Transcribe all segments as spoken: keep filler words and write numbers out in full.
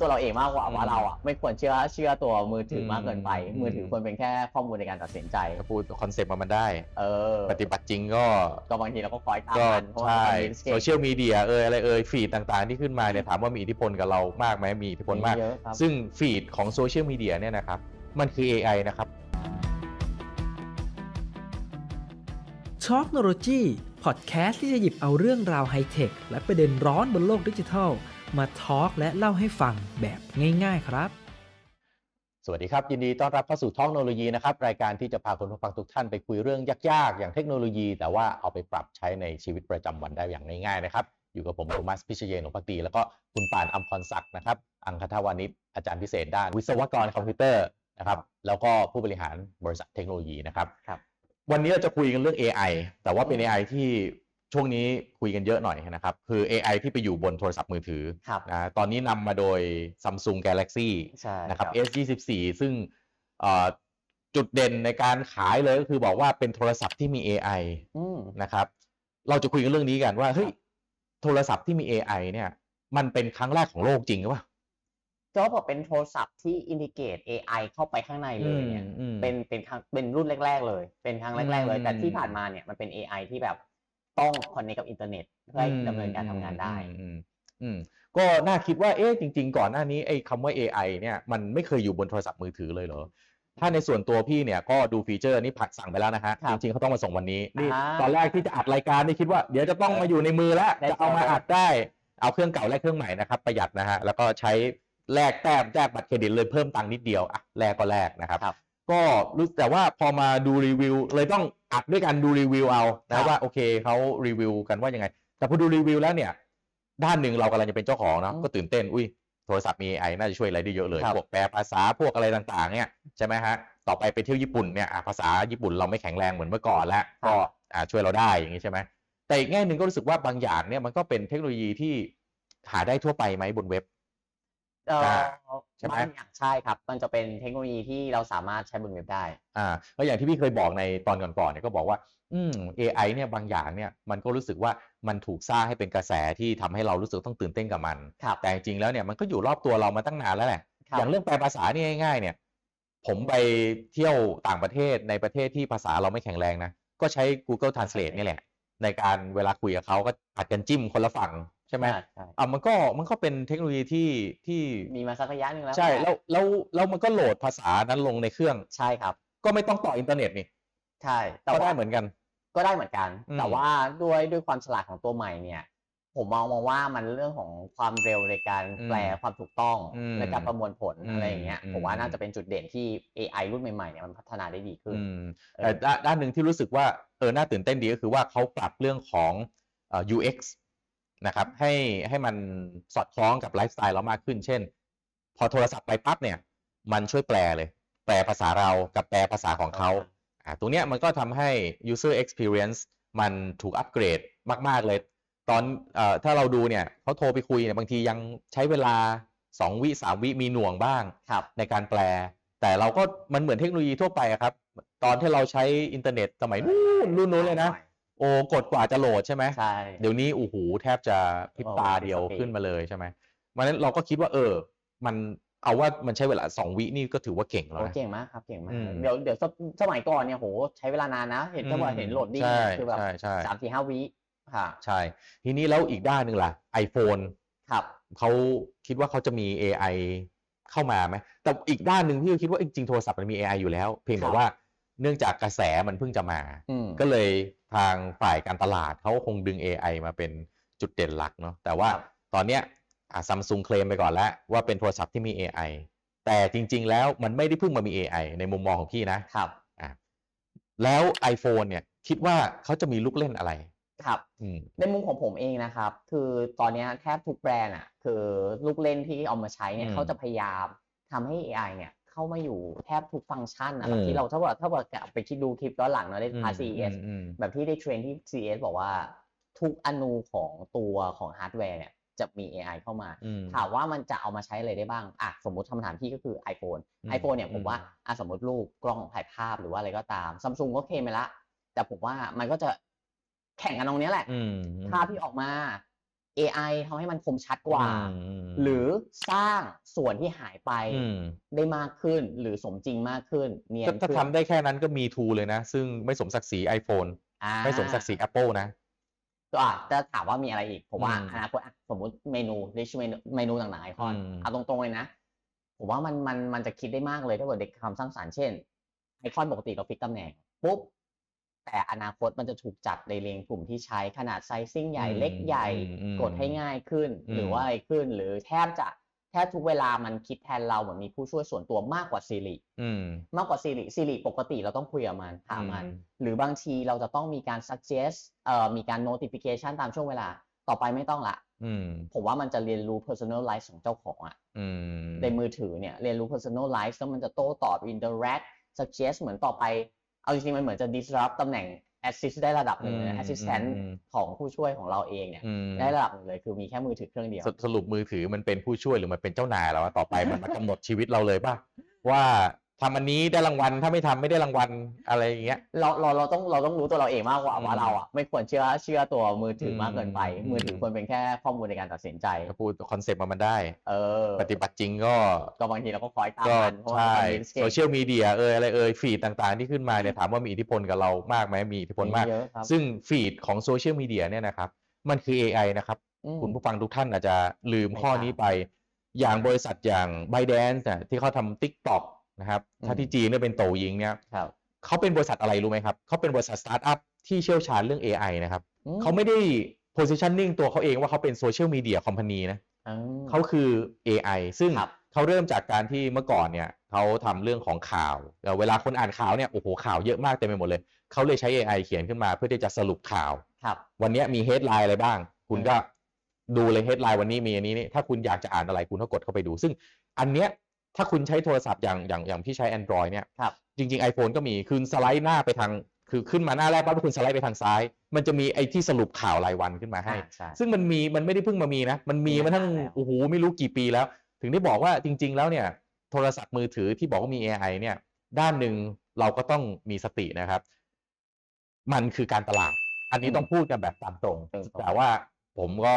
ตัวเราเองมากกว่าว่าเราอ่ะไม่ควรเชื่อเชื่อตัวมือถือมากเกินไปมือถือควรเป็นแค่ข้อมูลในการตัดสินใจก็พูดคอนเซ็ปต์มันได้เออปฏิบัติจริงก็ก็บางทีเราก็คอยตามมันเพราะว่าโซเชียลมีเดียเอออะไรเออฟีดต่างๆที่ขึ้นมาเนี่ยถามว่ามีอิทธิพลกับเรามากไหมมีอิทธิพลมากซึ่งฟีดของโซเชียลมีเดียเนี่ยนะครับมันคือ เอ ไอ นะครับ Talknology พอดแคสต์ที่จะหยิบเอาเรื่องราวไฮเทคและประเด็นร้อนบนโลกดิจิทัลมาทอล์กและเล่าให้ฟังแบบง่ายๆครับสวัสดีครับยินดีต้อนรับเข้าสู่ Talknology นะครับรายการที่จะพาคนผู้ฟังทุกท่านไปคุยเรื่องยากๆอย่างเทคโนโลยีแต่ว่าเอาไปปรับใช้ในชีวิตประจำวันได้อย่างง่ายๆนะครับอยู่กับผมโทมัสพิชเยนของพักตีแล้วก็คุณป่านอัมพรศักดิ์นะครับอังคธาวานิชอาจารย์พิเศษด้านวิศวกรคอมพิวเตอร์นะครับแล้วก็ผู้บริหารบริษัทเทคโนโลยีนะครับครับวันนี้เราจะคุยกันเรื่อง เอ ไอ แต่ว่าเป็น เอ ไอ ที่ช่วงนี้คุยกันเยอะหน่อยนะครับคือ เอ ไอ ที่ไปอยู่บนโทรศัพท์มือถือนะตอนนี้นำมาโดย Samsung Galaxy นะครับ เอส ยี่สิบสี่ ซึ่งจุดเด่นในการขายเลยก็คือบอกว่าเป็นโทรศัพท์ที่มี เอ ไอ นะครับเราจะคุยกันเรื่องนี้กันว่าเฮ้ยโทรศัพท์ที่มี เอ ไอ เนี่ยมันเป็นครั้งแรกของโลกจริงหรือเปล่าก็บอกเป็นโทรศัพท์ที่อินทิเกรต เอ ไอ เข้าไปข้างในเลยเนี่ยเป็นเป็นเป็นรุ่นแรกๆเลยเป็นครั้งแรกๆเลยแต่ที่ผ่านมาเนี่ยมันเป็น เอ ไอ ที่แบบต้องคอนเนคกับอินเทอร์เน็ตเพื่อดำเนินการทำงานได้ก็น่าคิดว่าเอ๊ะจริงๆก่อนหน้านี้ไอ้คำว่า เอ ไอ เนี่ยมันไม่เคยอยู่บนโทรศัพท์มือถือเลยเหรอถ้าในส่วนตัวพี่เนี่ยก็ดูฟีเจอร์นี่ผักสั่งไปแล้วนะฮะจริงๆเขาต้องมาส่งวันนี้นี่ตอนแรกที่จะอัดรายการนี่คิดว่าเดี๋ยวจะต้องมาอยู่ในมือแล้วจะเอามาอัดได้เอาเครื่องเก่าแลกเครื่องใหม่นะครับประหยัดนะฮะแล้วก็ใช้แลกแต้มแจกบัตรเครดิตเลยเพิ่มตังค์นิดเดียวอ่ะแลกก็แลกนะครับก็รู้แต่ว่าพอมาดูรีวิวเลยต้องอัดด้วยกันดูรีวิวเอานะว่าโอเคเขารีวิวกันว่ายังไงแต่พอดูรีวิวแล้วเนี่ยด้านหนึ่งเรากำลังจะเป็นเจ้าของเนาะก็ตื่นเต้นอุ้ยโทรศัพท์มี เอ ไอ น่าจะช่วยอะไรได้เยอะเลยพวกแปลภาษาพวกอะไรต่างๆเนี่ยใช่ไหมฮะต่อไปไปเที่ยวญี่ปุ่นเนี่ยภาษาญี่ปุ่นเราไม่แข็งแรงเหมือนเมื่อก่อนแล้วก็ช่วยเราได้อย่างนี้ใช่ไหมแต่อีกแง่หนึ่งก็รู้สึกว่าบางอย่างเนี่ยมันก็เป็นเทคโนโลยีที่หาได้ทั่วไปไหมบนเว็บใช่ไหมใช่ครับมันจะเป็นเทคโนโลยีที่เราสามารถใช้บนเว็บได้อ่าก็อย่างที่พี่เคยบอกในตอนก่อนๆเนี่ยก็บอกว่าอืม เอ ไอ เนี่ยบางอย่างเนี่ยมันก็รู้สึกว่ามันถูกสร้างให้เป็นกระแสที่ทำให้เรารู้สึกต้องตื่นเต้นกับมันแต่จริงๆแล้วเนี่ยมันก็อยู่รอบตัวเรามาตั้งนานแล้วแหละอย่างเรื่องแปลภาษานี่ง่ายๆเนี่ยผมไปเที่ยวต่างประเทศในประเทศที่ภาษาเราไม่แข็งแรงนะก็ใช้ Google Translate นี่แหละในการเวลาคุยกับเขาก็ผัดกันจิ้มคนละฝั่งใช่ไหมอ่ะมันก็มันก็เป็นเทคโนโลยีที่ที่มีมาสักระยะหนึ่งแล้วใช่แล้วแล้วแล้วมันก็โหลดภาษานั้นลงในเครื่องใช่ครับก็ไม่ต้องต่ออินเทอร์เน็ตนี่ใช่แต่ก็ได้เหมือนกันก็ได้เหมือนกันแต่ว่าด้วยด้วยความฉลาดของตัวใหม่เนี่ยผมมองมองว่ามันเรื่องของความเร็วในการแปลความถูกต้องในการประมวลผลอะไรอย่างเงี้ยผมว่าน่าจะเป็นจุดเด่นที่ เอ ไอ รุ่นใหม่ๆเนี่ยมันพัฒนาได้ดีขึ้นแต่ด้านหนึ่งที่รู้สึกว่าเออน่าตื่นเต้นดีก็คือว่าเขาปรับเรื่องของเอ่อ ยู เอ็กซ์นะครับให้ให้มันสอดคล้องกับไลฟ์สไตล์เรามากขึ้นเช่นพอโทรศัพท์ไปปั๊บเนี่ยมันช่วยแปลเลยแปลภาษาเรากับแปลภาษาของเขาอ่าตรงเนี้ยมันก็ทำให้ user experience มันถูกอัปเกรดมากๆเลยตอนเอ่อถ้าเราดูเนี่ยเขาโทรไปคุยเนี่ยบางทียังใช้เวลาสองวิสามวิมีหน่วงบ้างในการแปลแต่เราก็มันเหมือนเทคโนโลยีทั่วไปครับตอนที่เราใช้อินเทอร์เน็ตสมัยนู้นรุ่นนู้นเลยนะโอ้กดกว่าจะโหลดใช่ไหมใช่เดี๋ยวนี้โอ้โหแทบจะพริบตาเดียวขึ้นมาเลยใช่ไหมวันนั้นเราก็คิดว่าเออมันเอาว่ามันใช้เวลาสองวินี่ก็ถือว่าเก่งแล้วนะเก่งมากครับเก่งมากเดี๋ยวเดี๋ยวสมัยก่อนเนี่ยโหใช้เวลานานนะเห็นก็ว่าเห็นโหลดดิ้งคือแบบสามสี่ห้าวิค่ะใช่ทีนี้แล้วอีกด้านหนึ่งล่ะ iPhone ครับเขาคิดว่าเขาจะมี เอ ไอ เข้ามาไหมแต่อีกด้านหนึ่งที่คิดว่าจริงๆโทรศัพท์มันมี เอ ไอ อยู่แล้วเพียงแต่ว่าเนื่องจากกระแสมันเพิ่งจะมาก็เลยทางฝ่ายการตลาดเขาคงดึง เอ ไอ มาเป็นจุดเด่นหลักเนาะแต่ว่าตอนเนี้ย Samsung เคลมไปก่อนแล้วว่าเป็นโทรศัพท์ที่มี เอ ไอ แต่จริงๆแล้วมันไม่ได้เพิ่งมามี เอ ไอ ในมุมมองของพี่นะครับอ่ะแล้ว iPhone เนี่ยคิดว่าเขาจะมีลูกเล่นอะไรครับในมุมของผมเองนะครับคือตอนนี้แทบทุกแบรนด์อ่ะคือลูกเล่นที่เอามาใช้เนี่ยเขาจะพยายามทำให้ เอ ไอ เนี่ยเข้ามาอยู่แทบทุกฟังก์ชันนะครับที่เราถ้าว่าถ้าว่าไปคิดดูคลิปย้อนหลังเนาะได้พา ซี อี เอส แบบที่ได้เทรนที่ ซี อี เอส บอกว่าทุกอนูของตัวของฮาร์ดแวร์เนี่ยจะมี เอ ไอ เข้ามาถามว่ามันจะเอามาใช้อะไรได้บ้างอ่ะสมมุติคำถามที่ก็คือ iPhone iPhone เนี่ยผมว่าอ่ะสมมุติรูปกล้องถ่ายภาพหรือว่าอะไรก็ตาม Samsung ก็เคลมไปละแต่ผมว่ามันก็จะแข่งกันตรงนี้แหละภาพที่ออกมา เอ ไอ ทำให้มันคมชัดกว่าหรือสร้างส่วนที่หายไปได้มากขึ้นหรือสมจริงมากขึ้นเนี่ยถ้าทำได้แค่นั้นก็มีทูเลยนะซึ่งไม่สมศักดิ์ศรี iPhone ไม่สมศักดิ์ศรี Apple นะก็อาจจะถามว่ามีอะไรอีกผมว่าอนาคตสมมุติเมนูดิชเมนูต่างๆไอคอนเอาตรงๆเลยนะผมว่ามันมันมันจะคิดได้มากเลยถ้าเกิดเด็กทำสร้างสรรค์เช่นไอคอนปกติเราฟิกตำแหน่งปุ๊บแต่อนาคตมันจะถูกจัดในเรียงกลุ่มที่ใช้ขนาดไซซิ่งใหญ่เล็กใหญ่กดให้ง่ายขึ้นหรือว่าอะไรขึ้นหรือแทบจะแทบทุกเวลามันคิดแทนเราเหมือนมีผู้ช่วยส่วนตัวมากกว่า Siri มากกว่า Siri Siri ปกติเราต้องคุยกับมันถามมันหรือบางทีเราจะต้องมีการ suggest เอ่อมีการ notification ตามช่วงเวลาต่อไปไม่ต้องละผมว่ามันจะเรียนรู้ personalize ของเจ้าของอ่ะในมือถือเนี่ยเรียนรู้ personalize แล้วมันจะโต้ตอบ interact suggest เหมือนต่อไปเอาจริงๆมันเหมือนจะ disrupt ตำแหน่ง assist ได้ระดับหนึ่งนะ assistant ของผู้ช่วยของเราเองเนี่ยได้ระดับนึงเลยคือมีแค่มือถือเครื่องเดียวสรุปมือถือมันเป็นผู้ช่วยหรือมันเป็นเจ้านายเราต่อไปมันมากำหนดชีวิตเราเลยป่ะว่าทำอันนี้ได้รางวัลถ้าไม่ทำไม่ได้รางวัลอะไรอย่างเงี้ยเราเราเราต้องเราต้องรู้ตัวเราเองมากกว่าว่าเราอ่ะไม่ควรเชื่อเชื่อตัวมือถือมากเกินไปมือถือควรเป็นแค่ข้อมูลในการตัดสินใจก็พูดคอนเซ็ปต์มันได้เออปฏิบัติจริงก็ก็บางทีเราก็คอยตามมันเพราะว่าโซเชียลมีเดียเอออะไรเออฟีดต่างๆที่ขึ้นมาเนี่ยถามว่ามีอิทธิพลกับเรามากไหมมีอิทธิพลมากซึ่งฟีดของโซเชียลมีเดียเนี่ยนะครับมันคือ เอ ไอ นะครับคุณผู้ฟังทุกท่านอาจจะลืมข้อนี้ไปอย่างบริษัทอย่าง ByteDance เนี่ยที่เขาทำ TikTokนะครับถ้าที่จีนเนี่ยเป็นโตยิงเนี่ยเขาเป็นบริษัทอะไรรู้ไหมครับเขาเป็นบริษัทสตาร์ทอัพที่เชี่ยวชาญเรื่อง เอ ไอ นะครับเขาไม่ได้ positioning ตัวเขาเองว่าเขาเป็นโซเชียลมีเดียคอมพานีนะเขาคือ เอ ไอ ซึ่งเขาเริ่มจากการที่เมื่อก่อนเนี่ยเขาทำเรื่องของข่าวเวลาคนอ่านข่าวเนี่ยโอ้โหข่าวเยอะมากเต็มไปหมดเลยเขาเลยใช้ เอ ไอ เขียนขึ้นมาเพื่อที่จะสรุปข่าววันนี้มี headline อะไรบ้างคุณก็ดูเลย headline วันนี้มีอันนี้ถ้าคุณอยากจะอ่านอะไรคุณก็กดเข้าไปดูซึ่งอันเนี้ยถ้าคุณใช้โทรศัพท์อย่างอย่างอย่างที่ใช้ Android เนี่ยจริงๆ iPhone ก็มีคือสไลด์หน้าไปทางคือขึ้นมาหน้าแรกปั๊บคุณสไลด์ไปทางซ้ายมันจะมีไอ้ที่สรุปข่าวรายวันขึ้นมาให้ซึ่งมันมีมันไม่ได้เพิ่งมามีนะมันมีมาทั้งโอ้โหไม่รู้กี่ปีแล้วถึงได้บอกว่าจริงๆแล้วเนี่ยโทรศัพท์มือถือที่บอกว่ามี เอ ไอ เนี่ยด้านหนึ่งเราก็ต้องมีสตินะครับมันคือการตลาดอันนี้ต้องพูดกันแบบตามตรงแต่ว่าผมก็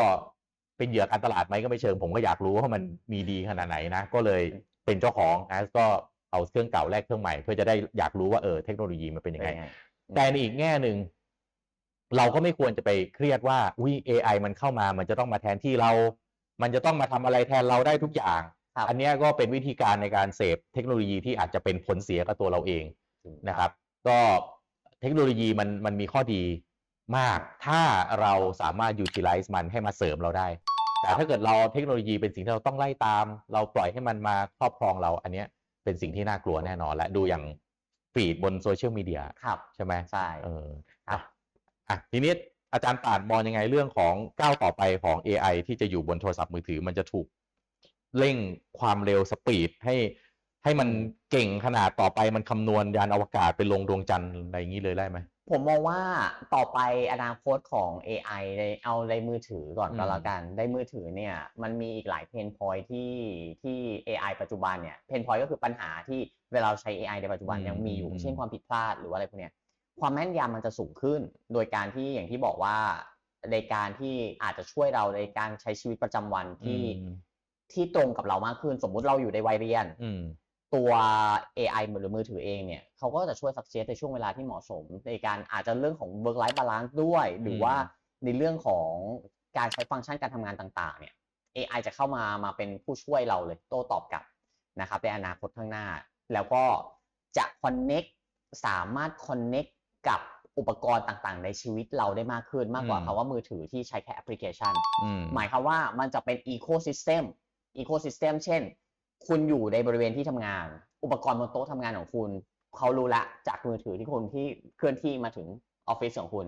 เป็นเหยื่อการตลาดไหมก็ไม่เชิงผมก็อยากรู้ว่ามันมีดีขนาดไหนนะก็เลยเป็นเจ้าของนะก็เอาเครื่องเก่าแลกเครื่องใหม่เพื่อจะได้อยากรู้ว่าเออเทคโนโลยีมันเป็นยังไงแต่ในอีกแง่หนึ่งเราก็ไม่ควรจะไปเครียดว่าอุ้ย เอ ไอ มันเข้ามามันจะต้องมาแทนที่เรามันจะต้องมาทำอะไรแทนเราได้ทุกอย่างอันนี้ก็เป็นวิธีการในการเสพเทคโนโลยีที่อาจจะเป็นผลเสียกับตัวเราเองนะครับก็เทคโนโลยีมันมันมีข้อดีมากถ้าเราสามารถ utilize มันให้มาเสริมเราได้แต่ถ้าเกิดเราเทคโนโลยีเป็นสิ่งที่เราต้องไล่ตามเราปล่อยให้มันมาครอบครองเราอันนี้เป็นสิ่งที่น่ากลัวแน่นอนและดูอย่างฟีดบนโซเชียลมีเดียใช่ไหมใช่เออครับอ่ะทีนี้อาจารย์ป่านมองยังไงเรื่องของก้าวต่อไปของ เอ ไอ ที่จะอยู่บนโทรศัพท์มือถือมันจะถูกเร่งความเร็วสปีดให้ให้มันเก่งขนาดต่อไปมันคำนวณยานอวกาศไปลงดวงจันทร์อะไรอย่างนี้เลยได้ไหมผมมองว่าต่อไปอนาคตของ เอ ไอ ในเอาในมือถือก่อนก็แล้วกันในมือถือเนี่ยมันมีอีกหลายเพนพอยท์ที่ที่ เอ ไอ ปัจจุบันเนี่ยเพนพอยท์ก็คือปัญหาที่เวลาใช้ เอ ไอ ในปัจจุบันยังมีอยู่เช่นความผิดพลาดหรือว่าอะไรพวกเนี้ยความแม่นยำมันจะสูงขึ้นโดยการที่อย่างที่บอกว่าในการที่อาจจะช่วยเราในการใช้ชีวิตประจำวันที่ที่ตรงกับเรามากขึ้นสมมุติเราอยู่ในวัยเรียนตัว เอ ไอ หรือมือถือเองเนี่ยเขาก็จะช่วย suggest ในช่วงเวลาที่เหมาะสมในการอาจจะเรื่องของ work life balance ด้วยหรือว่าในเรื่องของการใช้ฟังก์ชันการทำงานต่างๆเนี่ย เอ ไอ จะเข้ามามาเป็นผู้ช่วยเราเลยโต้ตอบกลับนะครับในอนาคตข้างหน้าแล้วก็จะ connect สามารถ connect กับอุปกรณ์ต่างๆในชีวิตเราได้มากขึ้นมากกว่าคำว่ามือถือที่ใช้แค่แอปพลิเคชันหมายความว่ามันจะเป็น ecosystem ecosystem เช่นคุณอยู่ในบริเวณที่ทำงานอุปกรณ์บนโต๊ะทำงานของคุณเขารู้ละจากมือถือที่คุณที่เคลื่อนที่มาถึงออฟฟิศของคุณ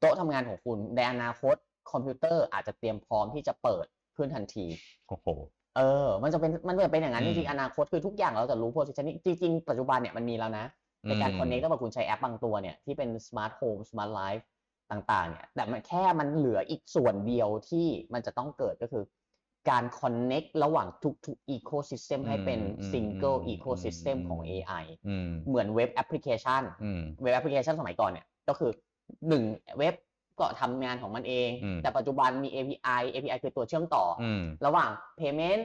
โต๊ะทำงานของคุณในอนาคตคอมพิวเตอร์อาจจะเตรียมพร้อมที่จะเปิดขึ้นทันทีโอ้โหเออมันจะเป็นมันจะเป็นอย่างนั้นจริงๆอนาคตคือทุกอย่างเราจะรู้โพสิชันนี้จริงๆปัจจุบันเนี่ยมันมีแล้วนะในการคอนเนคถ้าว่าคุณใช้แอปบางตัวเนี่ยที่เป็นสมาร์ทโฮมสมาร์ทไลฟ์ต่างๆเนี่ยแต่มันแค่มันเหลืออีกส่วนเดียวที่มันจะต้องเกิดก็คือการ connect ระหว่างทุกๆ ecosystem ให้เป็น single ecosystem ของ เอ ไอ เหมือนเว็บแอปพลิเคชันเว็บแอปพลิเคชันสมัยก่อนเนี่ยก็คือหนึ่งเว็บ ก็ทำงานของมันเองแต่ปัจจุบันมี เอ พี ไอ เอ พี ไอ คือตัวเชื่อมต่อระหว่าง payment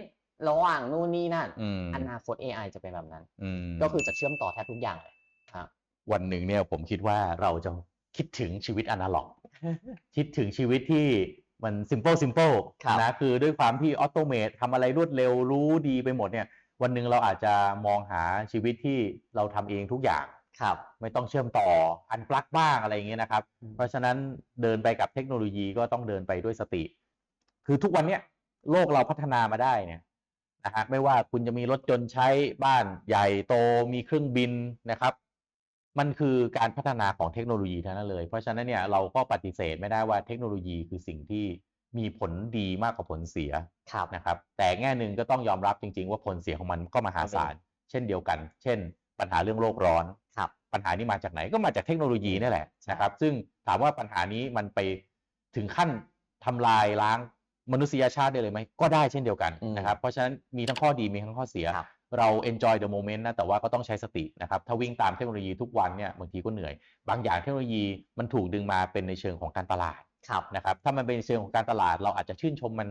ระหว่างนู่นนี่นั่นอนาคต เอ ไอ จะเป็นแบบนั้นก็คือจะเชื่อมต่อแทบทุกอย่างเลยครับวันหนึ่งเนี่ยผมคิดว่าเราจะคิดถึงชีวิตอนาล็อกคิดถึงชีวิตที่มัน simple simple นะคือด้วยความที่ automate ทำอะไรรวดเร็วรู้ดีไปหมดเนี่ยวันหนึ่งเราอาจจะมองหาชีวิตที่เราทำเองทุกอย่างครับไม่ต้องเชื่อมต่ออันปลั๊กบ้างอะไรอย่างเงี้ยนะครับเพราะฉะนั้นเดินไปกับเทคโนโลยีก็ต้องเดินไปด้วยสติคือทุกวันเนี้ยโลกเราพัฒนามาได้เนี่ยนะฮะไม่ว่าคุณจะมีรถยนต์ใช้บ้านใหญ่โตมีเครื่องบินนะครับมันคือการพัฒนาของเทคโนโลยีทั้งนั้นเลยเพราะฉะนั้นเนี่ยเราก็ปฏิเสธไม่ได้ว่าเทคโนโลยีคือสิ่งที่มีผลดีมากกว่าผลเสียนะครับแต่แง่นึงก็ต้องยอมรับจริงๆว่าผลเสียของมันก็มหาศาลเช่นเดียวกันเช่นปัญหาเรื่องโลกร้อนปัญหานี้มาจากไหนก็มาจากเทคโนโลยีนี่แหละนะครับซึ่งถามว่าปัญหานี้มันไปถึงขั้นทำลายล้างมนุษยชาติได้เลยไหมก็ได้เช่นเดียวกันนะครับเพราะฉะนั้นมีทั้งข้อดีมีทั้งข้อเสียเรา enjoy the moment นะแต่ว่าก็ต้องใช้สตินะครับถ้าวิ่งตามเทคโนโลยีทุกวันเนี่ยบางทีก็เหนื่อยบางอย่างเทคโนโลยีมันถูกดึงมาเป็นในเชิงของการตลาดนะครับถ้ามันเป็นเชิงของการตลาดเราอาจจะชื่นชมมัน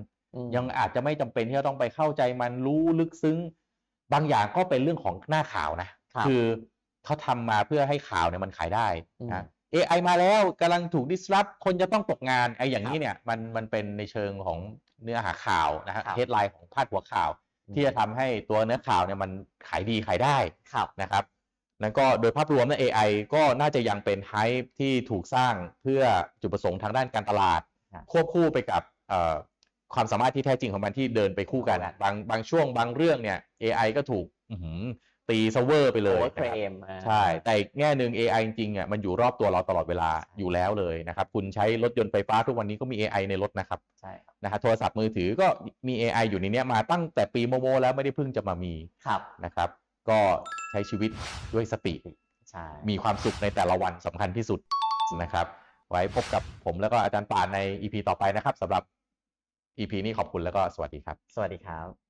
ยังอาจจะไม่จำเป็นที่จะต้องไปเข้าใจมันรู้ลึกซึ้งบางอย่างก็เป็นเรื่องของหน้าข่าวนะคือเขาทำมาเพื่อให้ข่าวเนี่ยมันขายได้นะ เอ ไอ มาแล้วกำลังถูก disrupt คนจะต้องตกงานไอ้อย่างนี้เนี่ยมันมันเป็นในเชิงของเนื้อหาข่าวนะฮะ headline ของพาดหัวข่าวที่จะทำให้ตัวเนื้อข่าวเนี่ยมันขายดีขายได้นะครับแล้วก็โดยภาพรวมเนี่ย เอ ไอ ก็น่าจะยังเป็น hype ที่ถูกสร้างเพื่อจุดประสงค์ทางด้านการตลาดควบคู่ไปกับความสามารถที่แท้จริงของมันที่เดินไปคู่กันบางบางช่วงบางเรื่องเนี่ย เอ ไอ ก็ถูกตีเซิร์ฟเวอร์ไปเลยใช่แต่แง่นึง เอ ไอ จริงๆอ่ะมันอยู่รอบตัวเราตลอดเวลาอยู่แล้วเลยนะครับคุณใช้รถยนต์ไฟฟ้าทุกวันนี้ก็มี เอ ไอ ในรถนะครับใช่นะฮะโทรศัพท์มือถือก็มี เอ ไอ อยู่ในเนี้ยมาตั้งแต่ปีโมโมแล้วไม่ได้เพิ่งจะมามีนะครับก็ใช้ชีวิตด้วยสติใช่มีความสุขในแต่ละวันสำคัญที่สุดนะครับไว้พบกับผมแล้วก็อาจารย์ป่านใน อี พี ต่อไปนะครับสำหรับ อี พี นี้ขอบคุณแล้วก็สวัสดีครับสวัสดีครับ